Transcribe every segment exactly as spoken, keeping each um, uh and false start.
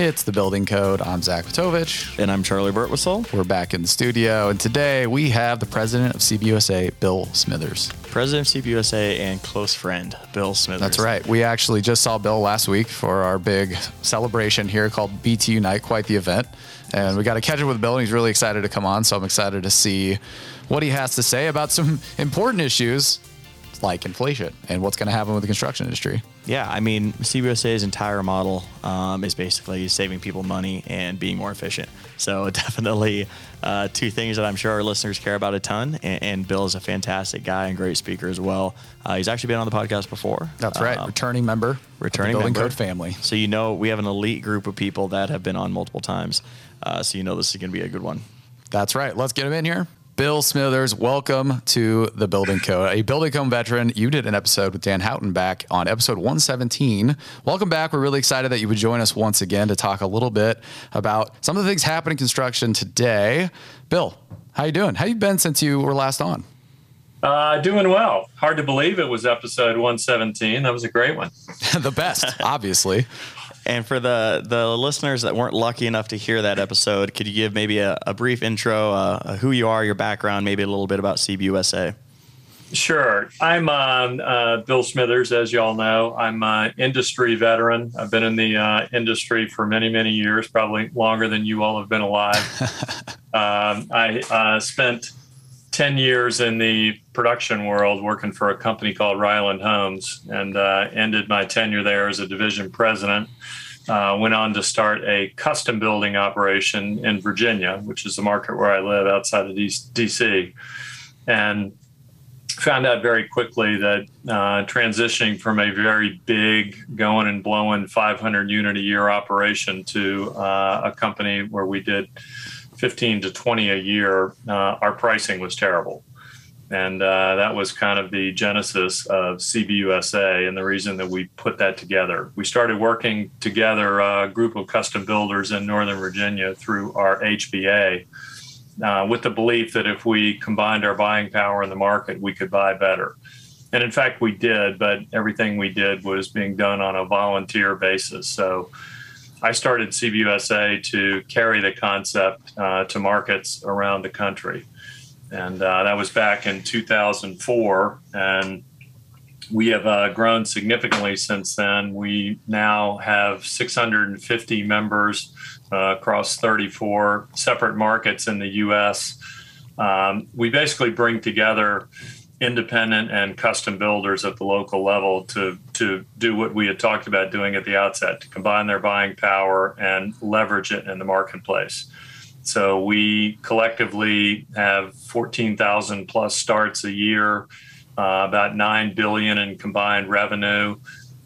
It's The Building Code. I'm Zach Matovich. And I'm Charlie Burtwistle. We're back in the studio, and today we have the president of C B U S A, Bill Smithers. President of C B U S A and close friend, Bill Smithers. That's right. We actually just saw Bill last week for our big celebration here called B T U Night, quite the event. And we got to catch up with Bill, and he's really excited to come on, so I'm excited to see what he has to say about some important issues like inflation and what's going to happen with the construction industry. Yeah, I mean, C B U S A's entire model um, is basically saving people money and being more efficient. So definitely uh, two things that I'm sure our listeners care about a ton. And, and Bill is a fantastic guy and great speaker as well. Uh, he's actually been on the podcast before. That's right. Um, returning member. Returning member. Building Code family. So you know we have an elite group of people that have been on multiple times. Uh, so you know this is going to be a good one. That's right. Let's get him in here. Bill Smithers, welcome to The Building Code. A Building Code veteran, you did an episode with Dan Houghton back on episode one seventeen. Welcome back. We're really excited that you would join us once again to talk a little bit about some of the things happening in construction today. Bill, how you doing? How you been since you were last on? Uh, doing well. Hard to believe it was episode one seventeen. That was a great one. The best, obviously. And for the, the listeners that weren't lucky enough to hear that episode, could you give maybe a, a brief intro, uh, who you are, your background, maybe a little bit about C B U S A? Sure. I'm um, uh, Bill Smithers, as you all know. I'm an industry veteran. I've been in the uh, industry for many, many years, probably longer than you all have been alive. um, I uh, spent ten years in the production world working for a company called Ryland Homes, and uh, ended my tenure there as a division president. Uh, went on to start a custom building operation in Virginia, which is the market where I live outside of D C, and found out very quickly that uh, transitioning from a very big, going and blowing five hundred unit a year operation to uh, a company where we did fifteen to twenty a year, uh, our pricing was terrible. And uh, that was kind of the genesis of C B U S A and the reason that we put that together. We started working together, a group of custom builders in Northern Virginia through our H B A, uh, with the belief that if we combined our buying power in the market, we could buy better. And in fact, we did, but everything we did was being done on a volunteer basis. So I started C B U S A to carry the concept uh, to markets around the country. And uh, that was back in two thousand four. And we have uh, grown significantly since then. We now have six hundred fifty members uh, across thirty-four separate markets in the U S. Um, we basically bring together independent and custom builders at the local level to to do what we had talked about doing at the outset, to combine their buying power and leverage it in the marketplace. So we collectively have fourteen thousand plus starts a year, uh, about nine billion dollars in combined revenue.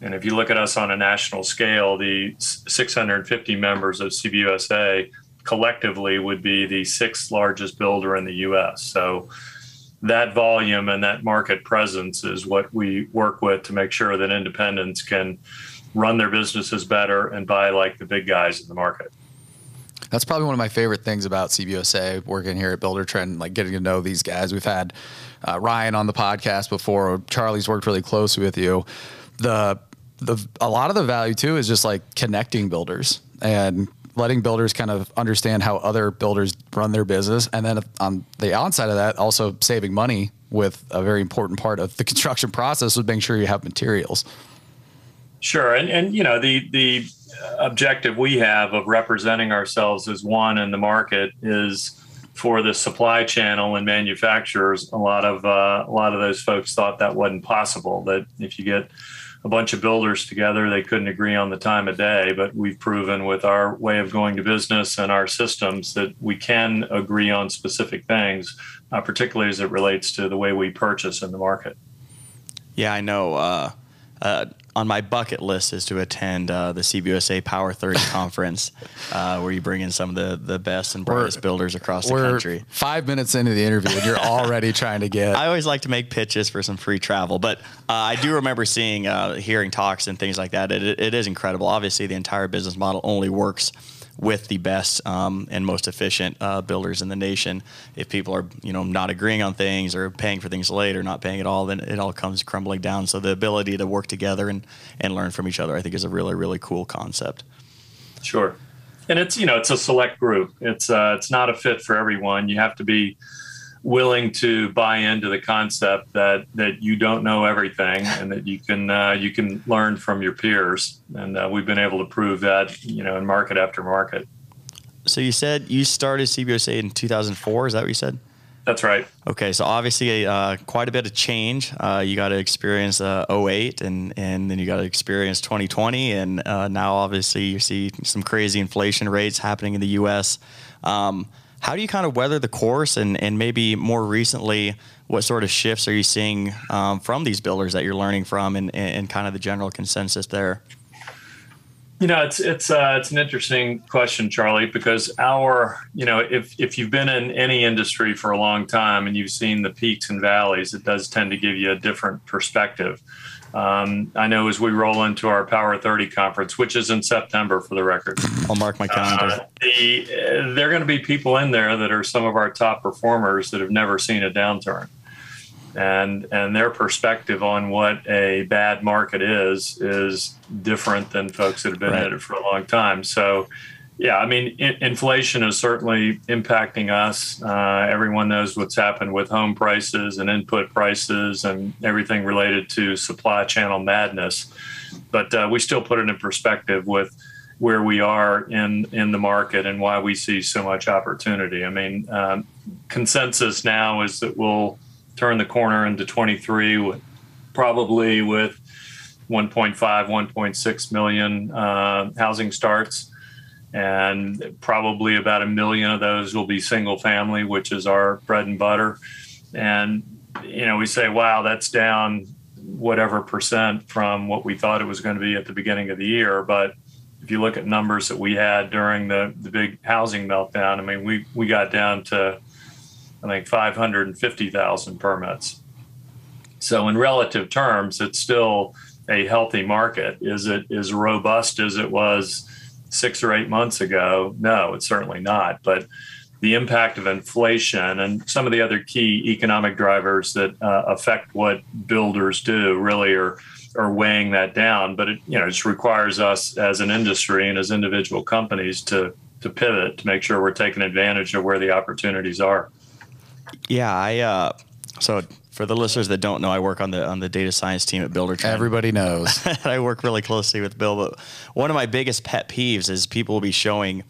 And if you look at us on a national scale, the six hundred fifty members of C B U S A collectively would be the sixth largest builder in the U S. So that volume and that market presence is what we work with to make sure that independents can run their businesses better and buy like the big guys in the market. That's probably one of my favorite things about C B U S A, working here at Buildertrend, like getting to know these guys. We've had uh, Ryan on the podcast before. Charlie's worked really close with you. The the a lot of the value too is just like connecting builders and letting builders kind of understand how other builders run their business. And then on the outside of that, also saving money with a very important part of the construction process is being sure you have materials. Sure. And, and you know, the, the objective we have of representing ourselves as one in the market is for the supply channel and manufacturers. A lot of, uh, a lot of those folks thought that wasn't possible, that if you get a bunch of builders together, they couldn't agree on the time of day, but we've proven with our way of going to business and our systems that we can agree on specific things, uh, particularly as it relates to the way we purchase in the market. Yeah, I know. Uh, uh, on my bucket list is to attend uh, the C B U S A Power thirty conference, uh, where you bring in some of the, the best and brightest we're, builders across the country. We're five minutes into the interview and you're already trying to get... I always like to make pitches for some free travel, but uh, I do remember seeing, uh, hearing talks and things like that. It, it is incredible. Obviously, the entire business model only works with the best um, and most efficient uh, builders in the nation. If people are, you know, not agreeing on things or paying for things later, not paying at all, then it all comes crumbling down. So the ability to work together and, and learn from each other, I think, is a really, really cool concept. Sure. And it's, you know, it's a select group. It's uh, it's not a fit for everyone. You have to be willing to buy into the concept that that you don't know everything and that you can uh, you can learn from your peers. And uh, we've been able to prove that, you know, in market after market. So you said you started C B U S A in two thousand four. Is that what you said? That's right. Okay. So obviously uh, quite a bit of change. Uh, you got to experience uh, oh eight and, and then you got to experience twenty twenty. And uh, now obviously you see some crazy inflation rates happening in the U S. Um, how do you kind of weather the course? And, and maybe more recently, what sort of shifts are you seeing um, from these builders that you're learning from and, and kind of the general consensus there? You know, it's it's uh, it's an interesting question, Charlie, because our, you know, if if you've been in any industry for a long time and you've seen the peaks and valleys, it does tend to give you a different perspective. Um, I know as we roll into our Power thirty conference, which is in September for the record. I'll mark my calendar. Uh, the, uh, there are going to be people in there that are some of our top performers that have never seen a downturn. And and their perspective on what a bad market is is different than folks that have been right. at it for a long time. So, yeah, I mean, in, inflation is certainly impacting us. Uh, everyone knows what's happened with home prices and input prices and everything related to supply channel madness. But uh, we still put it in perspective with where we are in in the market and why we see so much opportunity. I mean, um, consensus now is that we'll turn the corner into twenty-three, with, probably with one point five, one point six million uh, housing starts. And probably about a million of those will be single family, which is our bread and butter. And, you know, we say, wow, that's down whatever percent from what we thought it was going to be at the beginning of the year. But if you look at numbers that we had during the, the big housing meltdown, I mean, we, we got down to I think five hundred fifty thousand permits. So in relative terms, it's still a healthy market. Is it as robust as it was six or eight months ago? No, it's certainly not. But the impact of inflation and some of the other key economic drivers that uh, affect what builders do really are, are weighing that down. But it, you know, it just requires us as an industry and as individual companies to, to pivot, to make sure we're taking advantage of where the opportunities are. Yeah, I uh, so for the listeners that don't know, I work on the on the data science team at Buildertrend. Everybody knows. I work really closely with Bill, but one of my biggest pet peeves is people will be showing,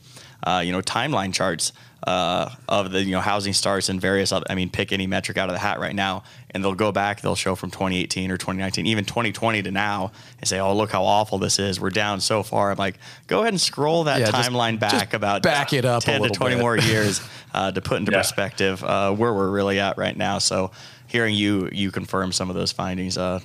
uh, you know, timeline charts uh, of the you know housing starts and various other. I mean, pick any metric out of the hat right now, and they'll go back, they'll show from twenty eighteen or twenty nineteen, even twenty twenty to now, and say, "Oh, look how awful this is. We're down so far." I'm like, "Go ahead and scroll that yeah, timeline just, back just about back it up ten a to twenty bit. More years." Uh, to put into yeah. perspective uh, where we're really at right now. So hearing you you confirm some of those findings uh,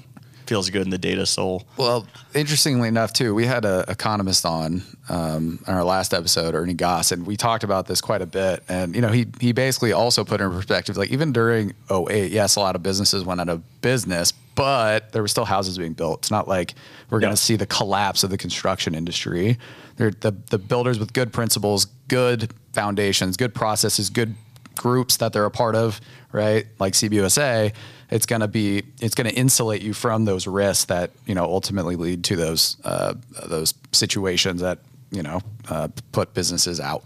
feels good in the data soul. Well, interestingly enough, too, we had an economist on um, in our last episode, Ernie Goss, and we talked about this quite a bit. And, you know, he he basically also put in perspective, like even during oh eight, yes, a lot of businesses went out of business, but there were still houses being built. It's not like we're yeah. going to see the collapse of the construction industry. They're, the, the builders with good principles, good foundations, good processes, good groups that they're a part of, right? Like C B U S A, it's going to be, it's going to insulate you from those risks that, you know, ultimately lead to those, uh, those situations that, you know, uh, put businesses out.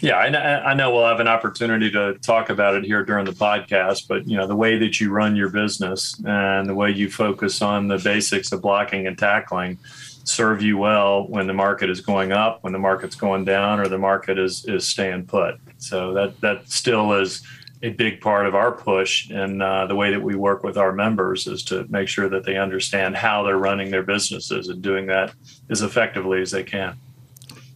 Yeah. I, I know we'll have an opportunity to talk about it here during the podcast, but you know, the way that you run your business and the way you focus on the basics of blocking and tackling serve you well when the market is going up, when the market's going down, or the market is is staying put. So that that still is a big part of our push and uh, the way that we work with our members is to make sure that they understand how they're running their businesses and doing that as effectively as they can.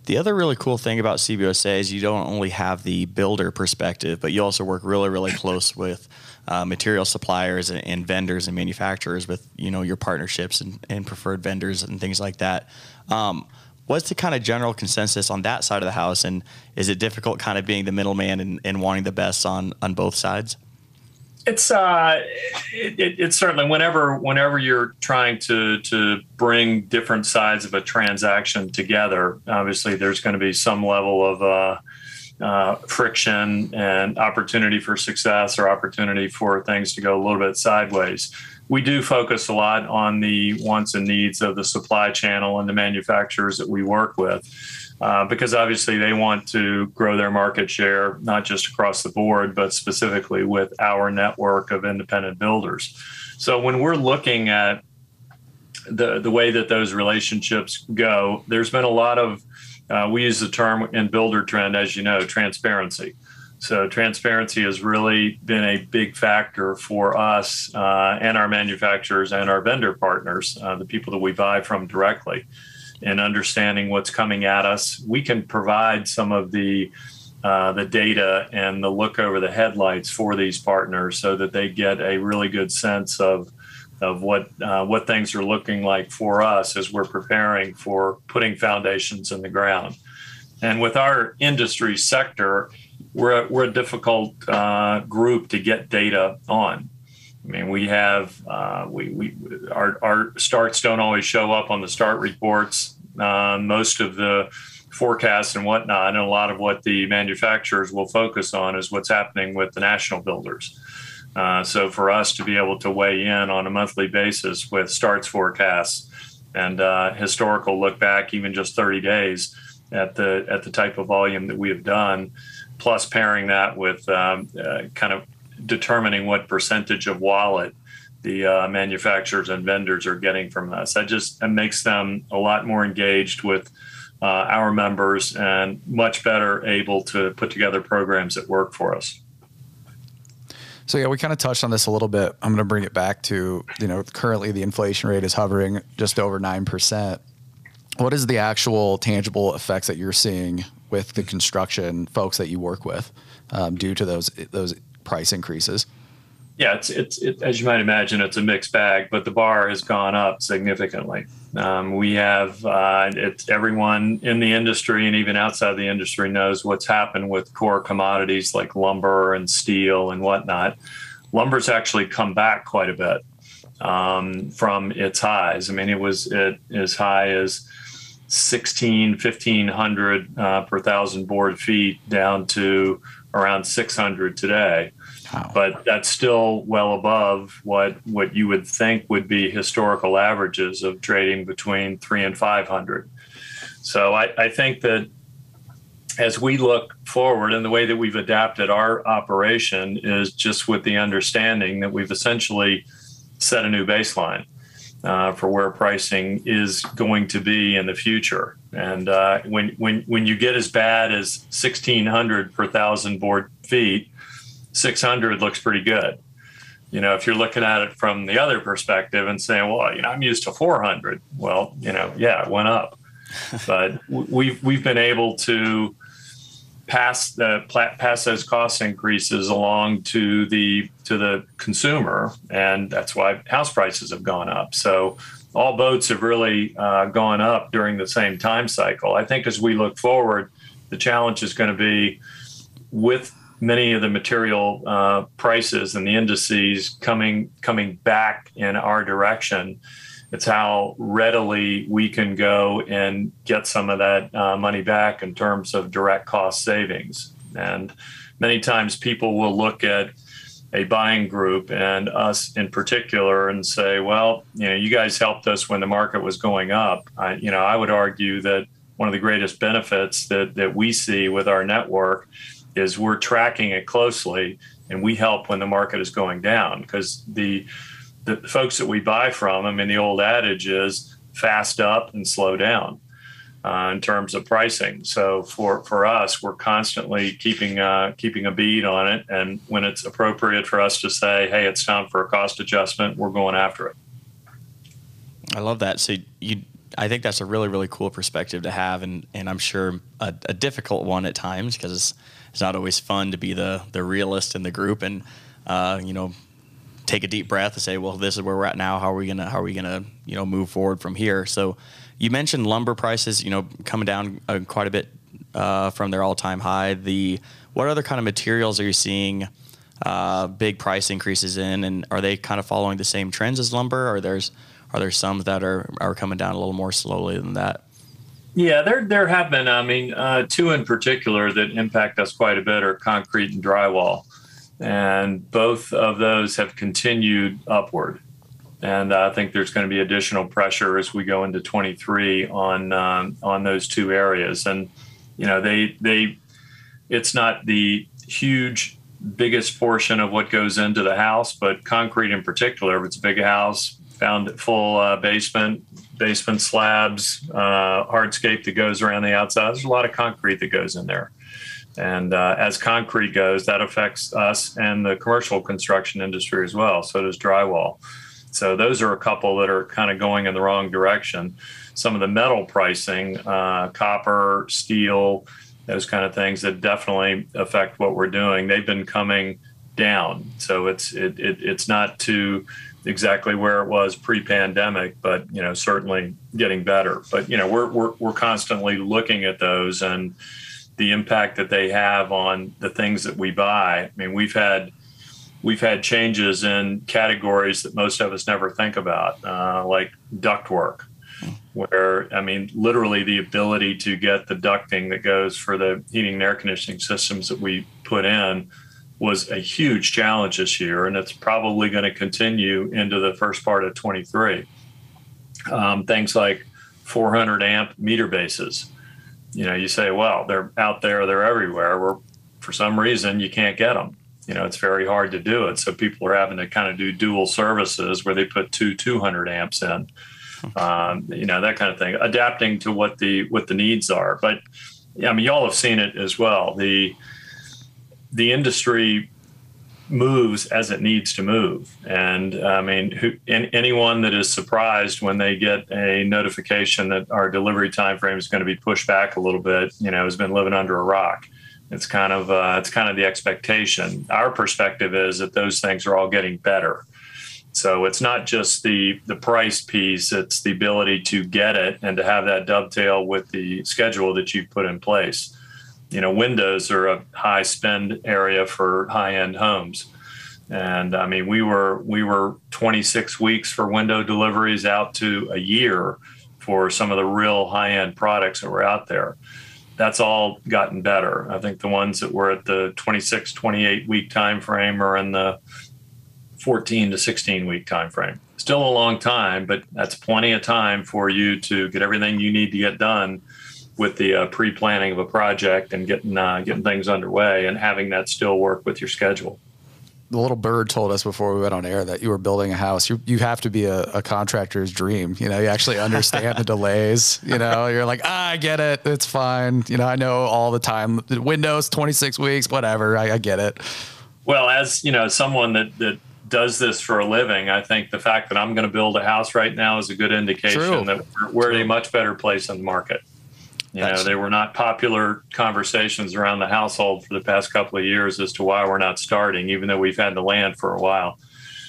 The other really cool thing about C B U S A is you don't only have the builder perspective, but you also work really, really close with uh, material suppliers and, and vendors and manufacturers with, you know, your partnerships and, and preferred vendors and things like that. Um, what's the kind of general consensus on that side of the house? And is it difficult kind of being the middleman and, and wanting the best on, on both sides? It's uh, it, it, it's certainly whenever whenever you're trying to to bring different sides of a transaction together, obviously there's going to be some level of uh, uh, friction and opportunity for success or opportunity for things to go a little bit sideways. we do focus a lot on the wants and needs of the supply channel and the manufacturers that we work with, uh, because obviously they want to grow their market share, not just across the board, but specifically with our network of independent builders. So when we're looking at the, the way that those relationships go, there's been a lot of, uh, we use the term in Buildertrend, as you know, transparency. So transparency has really been a big factor for us uh, and our manufacturers and our vendor partners, uh, the people that we buy from directly, and understanding what's coming at us. We can provide some of the uh, the data and the look over the headlights for these partners so that they get a really good sense of of what uh, what things are looking like for us as we're preparing for putting foundations in the ground. And with our industry sector, We're a, we're a difficult uh, group to get data on. I mean, we have uh, we we our our starts don't always show up on the start reports. Uh, most of the forecasts and whatnot, and a lot of what the manufacturers will focus on is what's happening with the national builders. Uh, so for us to be able to weigh in on a monthly basis with starts forecasts and uh, historical look back, even just thirty days at the at the type of volume that we have done. Plus pairing that with um, uh, kind of determining what percentage of wallet the uh, manufacturers and vendors are getting from us. That just that makes them a lot more engaged with uh, our members and much better able to put together programs that work for us. So yeah, we kind of touched on this a little bit. I'm going to bring it back to, you know, currently the inflation rate is hovering just over nine percent. What is the actual tangible effects that you're seeing with the construction folks that you work with um, due to those those price increases? Yeah, it's it's it, as you might imagine, it's a mixed bag, but the bar has gone up significantly. Um, we have uh, it's everyone in the industry and even outside the industry knows what's happened with core commodities like lumber and steel and whatnot. Lumber's actually come back quite a bit um, from its highs. I mean, it was it as high as sixteen, fifteen hundred uh, per thousand board feet down to around six hundred today. Wow. But that's still well above what what you would think would be historical averages of trading between three and five hundred. So I, I think that as we look forward, and the way that we've adapted our operation is just with the understanding that we've essentially set a new baseline. Uh, for where pricing is going to be in the future. And uh, when when when you get as bad as sixteen hundred per thousand board feet, six hundred looks pretty good. You know, if you're looking at it from the other perspective and saying, well, you know, I'm used to four hundred. Well, you know, yeah, it went up. But we've we've been able to pass the pass those cost increases along to the to the consumer, and that's why house prices have gone up. So all boats have really uh, gone up during the same time cycle. I think as we look forward, the challenge is going to be with many of the material uh, prices and the indices coming coming back in our direction. It's how readily we can go and get some of that uh, money back in terms of direct cost savings. And many times people will look at a buying group and us in particular and say, well, you know, you guys helped us when the market was going up. I, you know, I would argue that one of the greatest benefits that, that we see with our network is we're tracking it closely and we help when the market is going down, because the the folks that we buy from, I mean, the old adage is fast up and slow down uh, in terms of pricing. So for, for us, we're constantly keeping uh, keeping a bead on it. And when it's appropriate for us to say, hey, it's time for a cost adjustment, we're going after it. I love that. So you, I think that's a really, really cool perspective to have. And, and I'm sure a, a difficult one at times, because it's, it's not always fun to be the, the realist in the group and, uh, you know, take a deep breath and say, well, this is where we're at now. How are we gonna, how are we gonna, you know, move forward from here? So you mentioned lumber prices, you know, coming down uh, quite a bit uh, from their all-time high. The, what other kind of materials are you seeing uh, big price increases in? And are they kind of following the same trends as lumber? Or there's, are there some that are, are coming down a little more slowly than that? Yeah, there there have been, I mean, uh, two in particular that impact us quite a bit are concrete and drywall. And both of those have continued upward. And I think there's going to be additional pressure as we go into twenty-three on um, on those two areas. And, you know, they they it's not the huge biggest portion of what goes into the house, but concrete in particular, if it's a big house, found full uh, basement, basement slabs, uh, hardscape that goes around the outside. There's a lot of concrete that goes in there. And uh, as concrete goes, that affects us and the commercial construction industry as well. So does drywall. So those are a couple that are kind of going in the wrong direction. Some of the metal pricing, uh, copper, steel, those kind of things that definitely affect what we're doing. They've been coming down. So it's it, it it's not to exactly where it was pre-pandemic, but, you know, certainly getting better. But, you know, we're we're we're constantly looking at those and the impact that they have on the things that we buy. I mean, we've had We've had changes in categories that most of us never think about, uh, like ductwork, where, I mean, literally the ability to get the ducting that goes for the heating and air conditioning systems that we put in was a huge challenge this year, and it's probably going to continue into the first part of twenty-three. Um, things like four hundred amp meter bases. You know, you say, well, they're out there, they're everywhere, where for some reason you can't get them. You know, it's very hard to do it. So people are having to kind of do dual services where they put two two hundred amps in, um, you know, that kind of thing, adapting to what the what the needs are. But, I mean, y'all have seen it as well. The the industry moves as it needs to move. And, I mean, who, and anyone that is surprised when they get a notification that our delivery time frame is going to be pushed back a little bit, you know, has been living under a rock. It's kind of uh, it's kind of the expectation. Our perspective is that those things are all getting better. So it's not just the the price piece; it's the ability to get it and to have that dovetail with the schedule that you've put in place. You know, windows are a high spend area for high end homes, and I mean we were we were twenty-six weeks for window deliveries out to a year for some of the real high end products that were out there. That's all gotten better. I think the ones that were at the twenty-six, twenty-eight week time frame are in the fourteen to sixteen week time frame. Still a long time, but that's plenty of time for you to get everything you need to get done with the uh, pre-planning of a project and getting uh, getting things underway and having that still work with your schedule. The little bird told us before we went on air that you were building a house. You you have to be a, a contractor's dream. You know, you actually understand the delays. You know, you're like, ah, I get it. It's fine. You know, I know all the time. Windows, twenty-six weeks, whatever. I, I get it. Well, as you know, someone that, that does this for a living, I think the fact that I'm going to build a house right now is a good indication True. that we're, we're in a much better place in the market. You know, That's- they were not popular conversations around the household for the past couple of years as to why we're not starting, even though we've had the land for a while.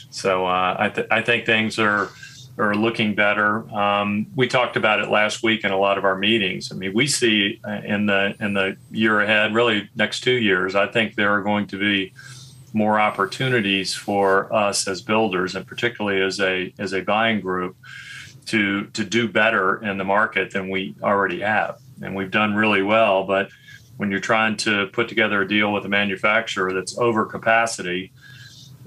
So uh, I, th- I think things are are looking better. Um, we talked about it last week in a lot of our meetings. I mean, we see in the in the year ahead, really next two years, I think there are going to be more opportunities for us as builders, and particularly as a as a buying group, to to do better in the market than we already have. And we've done really well, but when you're trying to put together a deal with a manufacturer that's over capacity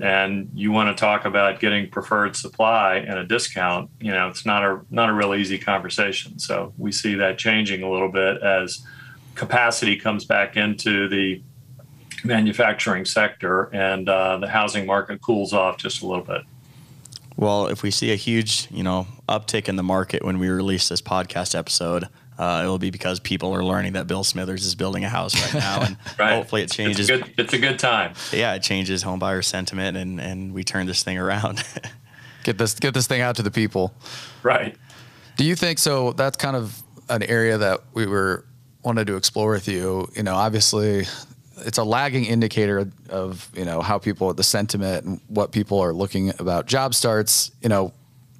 and you want to talk about getting preferred supply and a discount, you know, it's not a not a real easy conversation. So we see that changing a little bit as capacity comes back into the manufacturing sector and uh, the housing market cools off just a little bit. Well, if we see a huge, you know, uptick in the market when we release this podcast episode, Uh, it will be because people are learning that Bill Smithers is building a house right now, and right. hopefully it changes. It's a, good, it's a good time. Yeah, it changes homebuyer sentiment, and, and we turn this thing around. get this get this thing out to the people. Right. Do you think so? That's kind of an area that we were wanted to explore with you. You know, obviously, it's a lagging indicator of you know how people the sentiment and what people are looking about job starts. You know,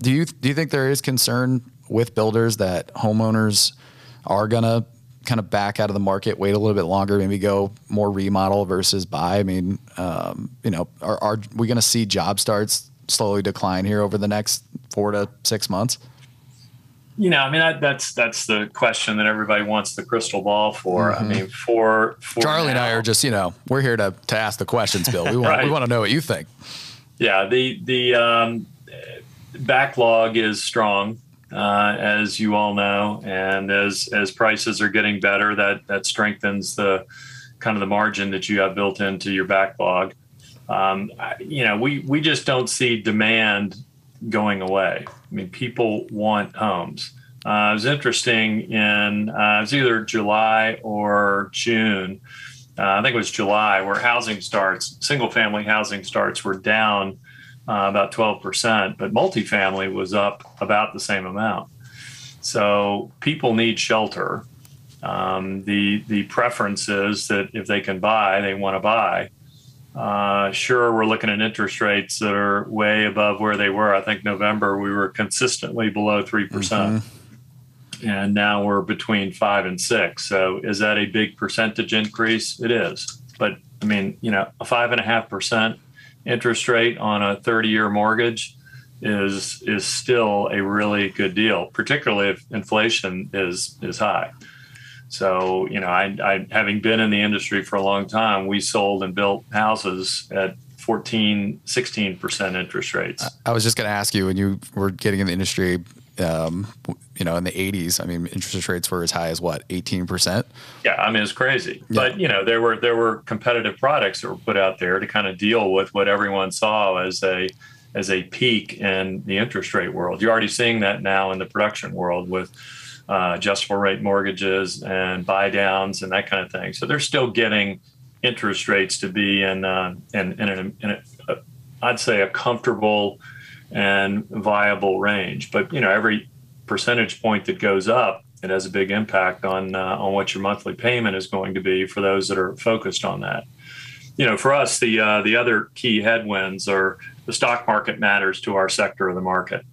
do you do you think there is concern with builders that homeowners are going to kind of back out of the market, wait a little bit longer, maybe go more remodel versus buy? I mean, um, you know, are, are we going to see job starts slowly decline here over the next four to six months? You know, I mean, I, that's, that's the question that everybody wants the crystal ball for. Mm-hmm. I mean, for, for Charlie now, and I are just, you know, we're here to, to ask the questions, Bill. We want, right. we want to know what you think. Yeah. The, the, um, backlog is strong, uh, as you all know, and as as prices are getting better, that that strengthens the kind of the margin that you have built into your backlog. Um, you know, we we just don't see demand going away. I mean, people want homes. Uh, it was interesting in uh, it was either July or June. Uh, I think it was July, where housing starts, single-family housing starts, were down uh, about twelve percent, but multifamily was up about the same amount. So people need shelter. Um, the the preference is that if they can buy, they want to buy. Uh, sure, we're looking at interest rates that are way above where they were. I think November we were consistently below three percent. Mm-hmm. And now we're between five and six. So is that a big percentage increase? It is. But I mean, you know, a five and a half percent interest rate on a thirty-year mortgage is is still a really good deal, particularly if inflation is is high. So, you know, I, I, having been in the industry for a long time, we sold and built houses at fourteen, sixteen percent interest rates. I was just going to ask you, when you were getting in the industry, um, you know, in the eighties, I mean, interest rates were as high as what, eighteen percent? Yeah. I mean, it's crazy, yeah. But you know, there were, there were competitive products that were put out there to kind of deal with what everyone saw as a, as a peak in the interest rate world. You're already seeing that now in the production world with Uh, adjustable rate mortgages and buy downs and that kind of thing. So they're still getting interest rates to be in, uh, in, in, an, in a, a, I'd say, a comfortable and viable range. But, you know, every percentage point that goes up, it has a big impact on, uh, on what your monthly payment is going to be for those that are focused on that. You know, for us, the, uh, the other key headwinds are the stock market matters to our sector of the market.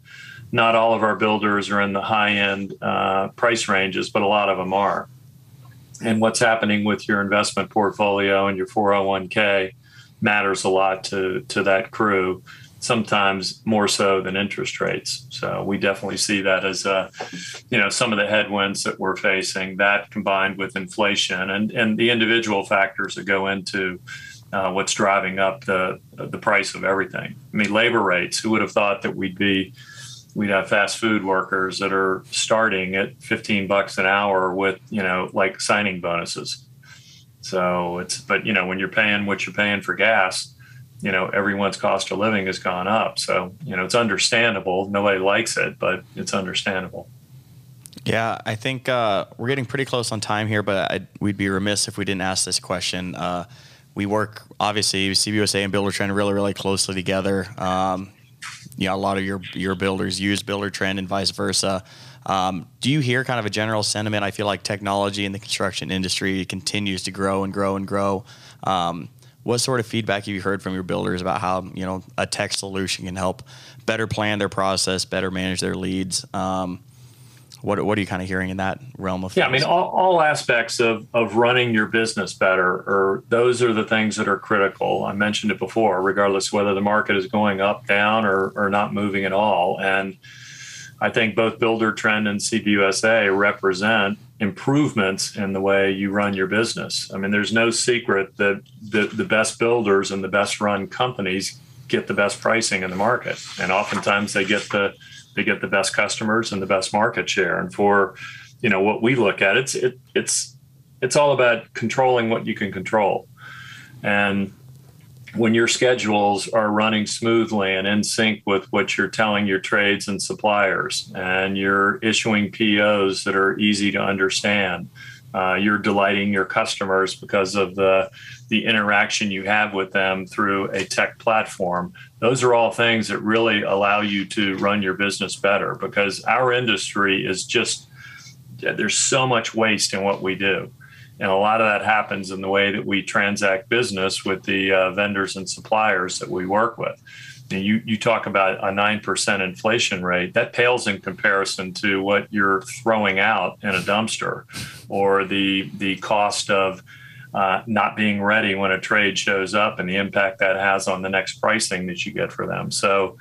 Not all of our builders are in the high-end uh, price ranges, but a lot of them are. And what's happening with your investment portfolio and your four oh one k matters a lot to, to that crew, sometimes more so than interest rates. So we definitely see that as uh, you know, some of the headwinds that we're facing, that combined with inflation and, and the individual factors that go into uh, what's driving up the, the price of everything. I mean, labor rates, who would have thought that we'd be We'd have fast food workers that are starting at fifteen bucks an hour with, you know, like signing bonuses. So it's, but, you know, when you're paying what you're paying for gas, you know, everyone's cost of living has gone up. So, you know, it's understandable. Nobody likes it, but it's understandable. Yeah, I think uh, we're getting pretty close on time here, but I'd, we'd be remiss if we didn't ask this question. Uh, we work, obviously, C B U S A and Buildertrend really, really closely together. Um, You know, a lot of your your builders use Buildertrend and vice versa. Um, do you hear kind of a general sentiment? I feel like technology in the construction industry continues to grow and grow and grow. Um, what sort of feedback have you heard from your builders about how, you know, a tech solution can help better plan their process, better manage their leads? Um, what what are you kind of hearing in that realm of things? Yeah, I mean, all, all aspects of of running your business better, or those are the things that are critical. I mentioned it before, regardless of whether the market is going up, down, or or not moving at all. And I think both Buildertrend and C B U S A represent improvements in the way you run your business. I mean, there's no secret that the, the best builders and the best run companies get the best pricing in the market. And oftentimes they get the They get the best customers and the best market share. And for, you know, what we look at, it's it, it's it's all about controlling what you can control. And when your schedules are running smoothly and in sync with what you're telling your trades and suppliers, and you're issuing P Os that are easy to understand, uh, you're delighting your customers because of the the interaction you have with them through a tech platform. Those are all things that really allow you to run your business better, because our industry is just, there's so much waste in what we do. And a lot of that happens in the way that we transact business with the uh, vendors and suppliers that we work with. And you, you talk about a nine percent inflation rate, that pales in comparison to what you're throwing out in a dumpster, or the the cost of Uh, not being ready when a trade shows up and the impact that has on the next pricing that you get for them. So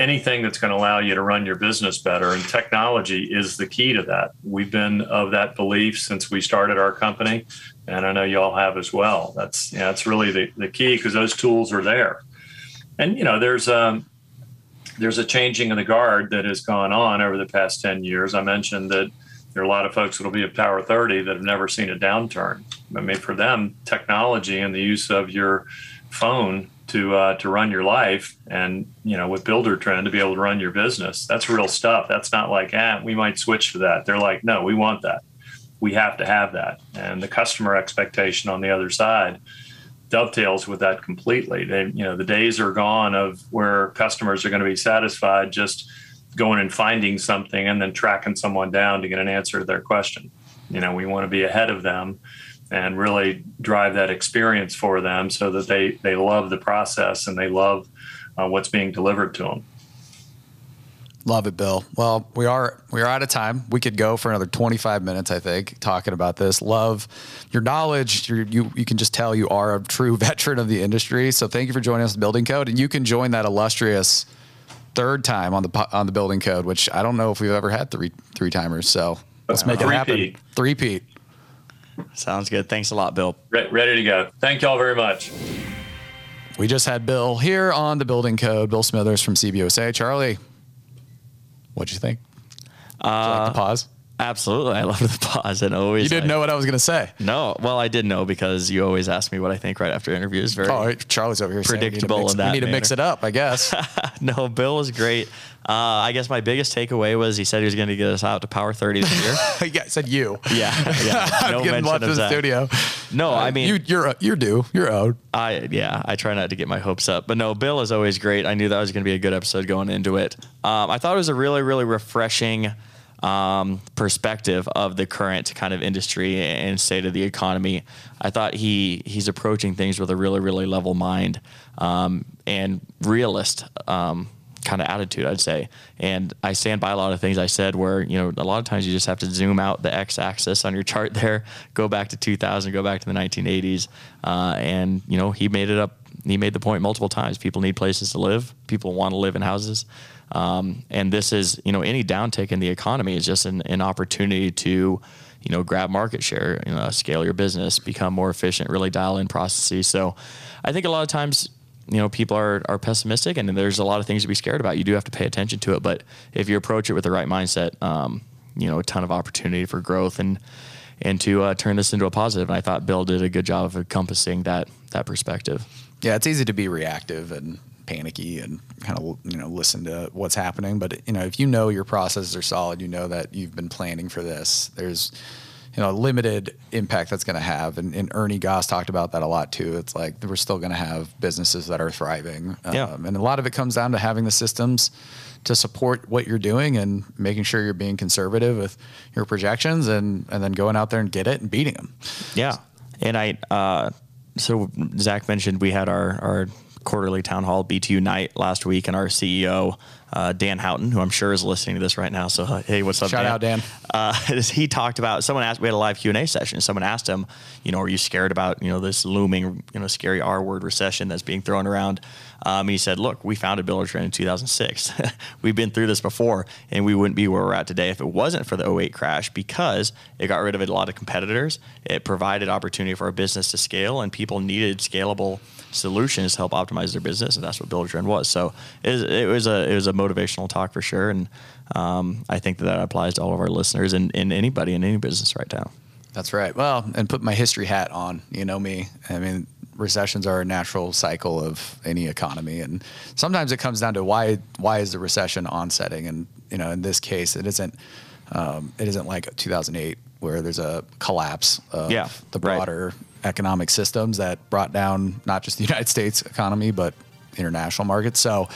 anything that's going to allow you to run your business better, and technology is the key to that. We've been of that belief since we started our company, and I know you all have as well. That's, you know, that's really the, the key, because those tools are there. And, you know, there's um, there's a changing of the guard that has gone on over the past ten years. I mentioned that there are a lot of folks that will be at Power thirty that have never seen a downturn. I mean, for them, technology and the use of your phone to uh, to run your life, and, you know, with Buildertrend to be able to run your business, that's real stuff. That's not like, ah, eh, we might switch to that. They're like, no, we want that. We have to have that. And the customer expectation on the other side dovetails with that completely. They, you know, the days are gone of where customers are going to be satisfied just going and finding something and then tracking someone down to get an answer to their question. You know, we want to be ahead of them and really drive that experience for them so that they, they love the process and they love uh, what's being delivered to them. Love it, Bill. Well, we are we are out of time. We could go for another twenty-five minutes, I think, talking about this. Love your knowledge. You're, you you can just tell you are a true veteran of the industry. So thank you for joining us at Building Code. And you can join that illustrious third time on the on the Building Code, which I don't know if we've ever had three three timers. So let's make uh, it three-peat. happen. Three-peat. Sounds good. Thanks a lot, Bill. Re- ready to go. Thank you all very much. We just had Bill here on the Building Code. Bill Smithers from C B U S A. Charlie, what'd you think? Did uh, you like the pause? Absolutely. I love the pause. And always. You didn't like, know what I was going to say. No. Well, I did know because you always ask me what I think right after interviews. Very oh, Charlie's over here predictable in that. We need to mix, we need to mix it up, I guess. No, Bill was great. Uh, I guess my biggest takeaway was he said he was going to get us out to Power thirty this year. Yeah, said you. Yeah, yeah. No I'm getting locked in the studio. No, uh, I mean you, you're you're due. You're owed. I yeah. I try not to get my hopes up, but no, Bill is always great. I knew that was going to be a good episode going into it. Um, I thought it was a really really refreshing um, perspective of the current kind of industry and state of the economy. I thought he he's approaching things with a really really level mind um, and realist. Um, kind of attitude, I'd say. And I stand by a lot of things I said where, you know, a lot of times you just have to zoom out the X-axis on your chart there, go back to two thousand, go back to the nineteen eighties. Uh, and, you know, he made it up. He made the point multiple times. People need places to live. People want to live in houses. Um, and this is, you know, any downtick in the economy is just an, an opportunity to, you know, grab market share, you know, scale your business, become more efficient, really dial in processes. So I think a lot of times, you know, people are, are pessimistic and there's a lot of things to be scared about. You do have to pay attention to it, but if you approach it with the right mindset, um, you know, a ton of opportunity for growth and, and to uh, turn this into a positive. And I thought Bill did a good job of encompassing that, that perspective. Yeah. It's easy to be reactive and panicky and kind of, you know, listen to what's happening. But, you know, if you know your processes are solid, you know that you've been planning for this, there's, you know, limited impact that's going to have. And, and Ernie Goss talked about that a lot too. It's like, we're still going to have businesses that are thriving. Um, yeah. And a lot of it comes down to having the systems to support what you're doing and making sure you're being conservative with your projections and, and then going out there and get it and beating them. Yeah. And I, uh, so Zach mentioned we had our, our quarterly town hall B T U Night last week and our C E O, Uh, Dan Houghton, who I'm sure is listening to this right now. So, uh, hey, what's up, Shout Dan? Shout out, Dan. Uh, he talked about, someone asked, we had a live Q and A session. Someone asked him, you know, are you scared about, you know, this looming, you know, scary R-word recession that's being thrown around? Um, he said, look, we founded Buildertrend in two thousand six. We've been through this before, and we wouldn't be where we're at today if it wasn't for the oh eight crash, because it got rid of a lot of competitors. It provided opportunity for our business to scale, and people needed scalable solutions to help optimize their business, and that's what Buildertrend was. So it was, it was a it was a motivational talk for sure, and um, I think that, that applies to all of our listeners and, and anybody in any business right now. That's right. Well, and put my history hat on. You know me. I mean, recessions are a natural cycle of any economy, and sometimes it comes down to why why is the recession onsetting? And you know, in this case, it isn't um, it isn't like two thousand eight where there's a collapse of yeah, the broader. Right. Economic systems that brought down not just the United States economy, but international markets. So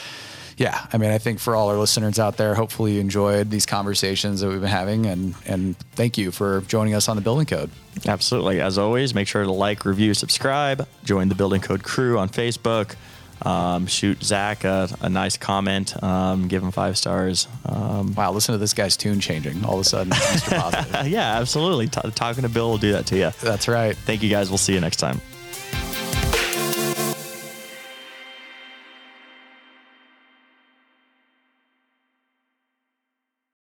yeah, I mean, I think for all our listeners out there, hopefully you enjoyed these conversations that we've been having, and, and thank you for joining us on The Building Code. Absolutely. As always, make sure to like, review, subscribe, join The Building Code crew on Facebook, um, shoot Zach a, a nice comment, um, give him five stars. Um, wow. Listen to this guy's tune changing all of a sudden. Mister Positive. Yeah, absolutely. T- talking to Bill will do that to you. That's right. Thank you guys. We'll see you next time.